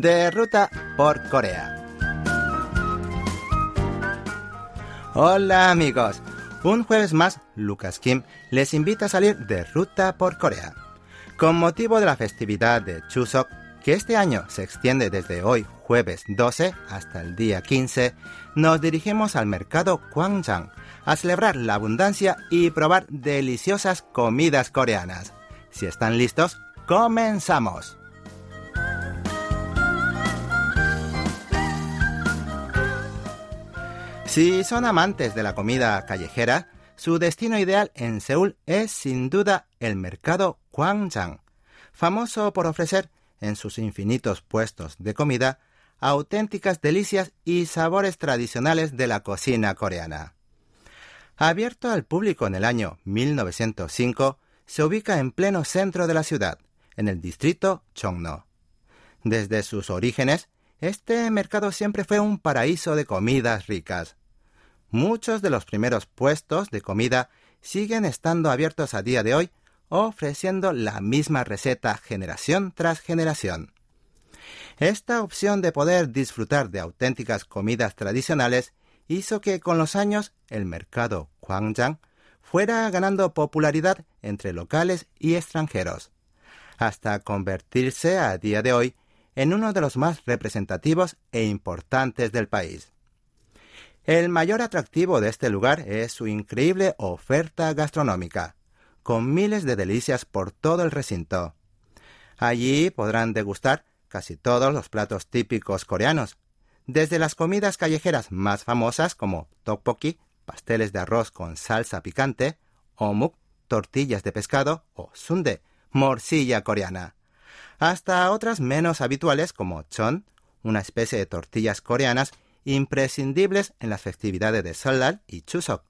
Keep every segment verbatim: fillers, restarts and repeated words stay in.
de ruta por Corea. Hola amigos, un jueves más Lucas Kim les invita a salir de ruta por Corea. Con motivo de la festividad de Chuseok, que este año se extiende desde hoy jueves doce hasta el día quince, nos dirigimos al mercado Gwangjang a celebrar la abundancia y probar deliciosas comidas coreanas. Si están listos, ¡comenzamos! Si son amantes de la comida callejera, su destino ideal en Seúl es sin duda el mercado Gwangjang, famoso por ofrecer en sus infinitos puestos de comida auténticas delicias y sabores tradicionales de la cocina coreana. Abierto al público en el año mil novecientos cinco, se ubica en pleno centro de la ciudad, en el distrito Cheongno. Desde sus orígenes, este mercado siempre fue un paraíso de comidas ricas. Muchos de los primeros puestos de comida siguen estando abiertos a día de hoy, ofreciendo la misma receta generación tras generación. Esta opción de poder disfrutar de auténticas comidas tradicionales hizo que con los años el mercado Gwangjang fuera ganando popularidad entre locales y extranjeros, hasta convertirse a día de hoy en uno de los más representativos e importantes del país. El mayor atractivo de este lugar es su increíble oferta gastronómica, con miles de delicias por todo el recinto. Allí podrán degustar casi todos los platos típicos coreanos, desde las comidas callejeras más famosas como tteokbokki, pasteles de arroz con salsa picante, omuk, tortillas de pescado o sundae, morcilla coreana, hasta otras menos habituales como chon, una especie de tortillas coreanas imprescindibles en las festividades de Seollal y Chuseok.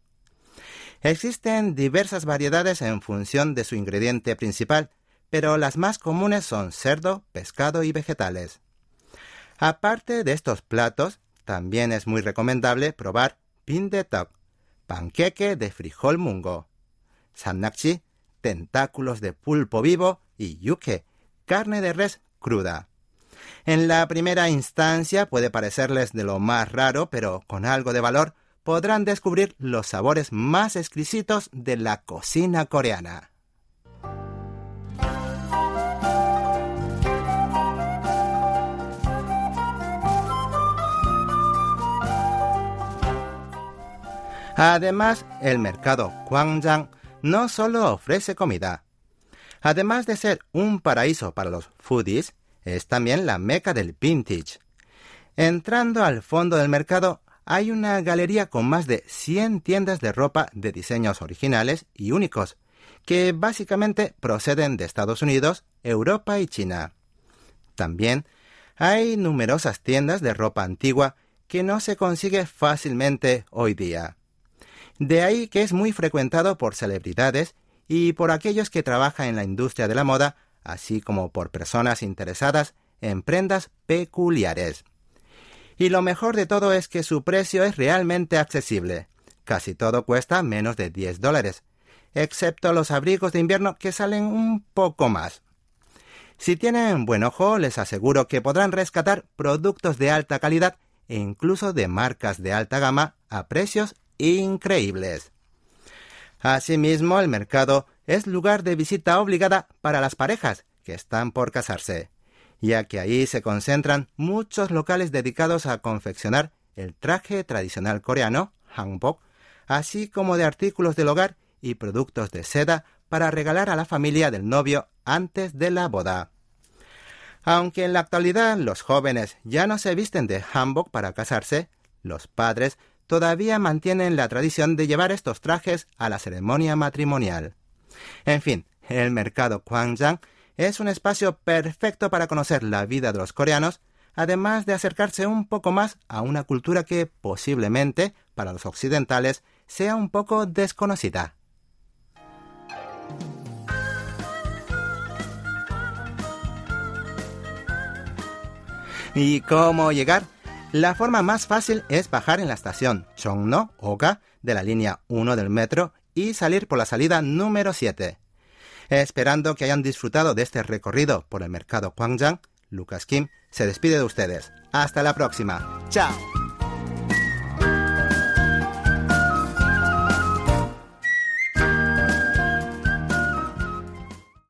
Existen diversas variedades en función de su ingrediente principal, pero las más comunes son cerdo, pescado y vegetales. Aparte de estos platos, también es muy recomendable probar bindaetteok, panqueque de frijol mungo, sannakji, tentáculos de pulpo vivo y yukhoe, carne de res cruda. En la primera instancia puede parecerles de lo más raro, pero con algo de valor podrán descubrir los sabores más exquisitos de la cocina coreana. Además, el mercado Gwangjang no solo ofrece comida. Además de ser un paraíso para los foodies, es también la meca del vintage. Entrando al fondo del mercado, hay una galería con más de cien tiendas de ropa de diseños originales y únicos, que básicamente proceden de Estados Unidos, Europa y China. También hay numerosas tiendas de ropa antigua que no se consigue fácilmente hoy día. De ahí que es muy frecuentado por celebridades y por aquellos que trabajan en la industria de la moda, así como por personas interesadas en prendas peculiares. Y lo mejor de todo es que su precio es realmente accesible. Casi todo cuesta menos de diez dólares, excepto los abrigos de invierno que salen un poco más. Si tienen buen ojo, les aseguro que podrán rescatar productos de alta calidad e incluso de marcas de alta gama a precios increíbles. Asimismo, el mercado es lugar de visita obligada para las parejas que están por casarse, ya que ahí se concentran muchos locales dedicados a confeccionar el traje tradicional coreano, hanbok, así como de artículos del hogar y productos de seda para regalar a la familia del novio antes de la boda. Aunque en la actualidad los jóvenes ya no se visten de hanbok para casarse, los padres todavía mantienen la tradición de llevar estos trajes a la ceremonia matrimonial. En fin, el mercado Gwangjang es un espacio perfecto para conocer la vida de los coreanos, además de acercarse un poco más a una cultura que posiblemente, para los occidentales, sea un poco desconocida. ¿Y cómo llegar? La forma más fácil es bajar en la estación Cheongno-ogae de la línea uno del metro y salir por la salida número siete. Esperando que hayan disfrutado de este recorrido por el mercado Gwangjang, Lucas Kim se despide de ustedes. ¡Hasta la próxima! ¡Chao!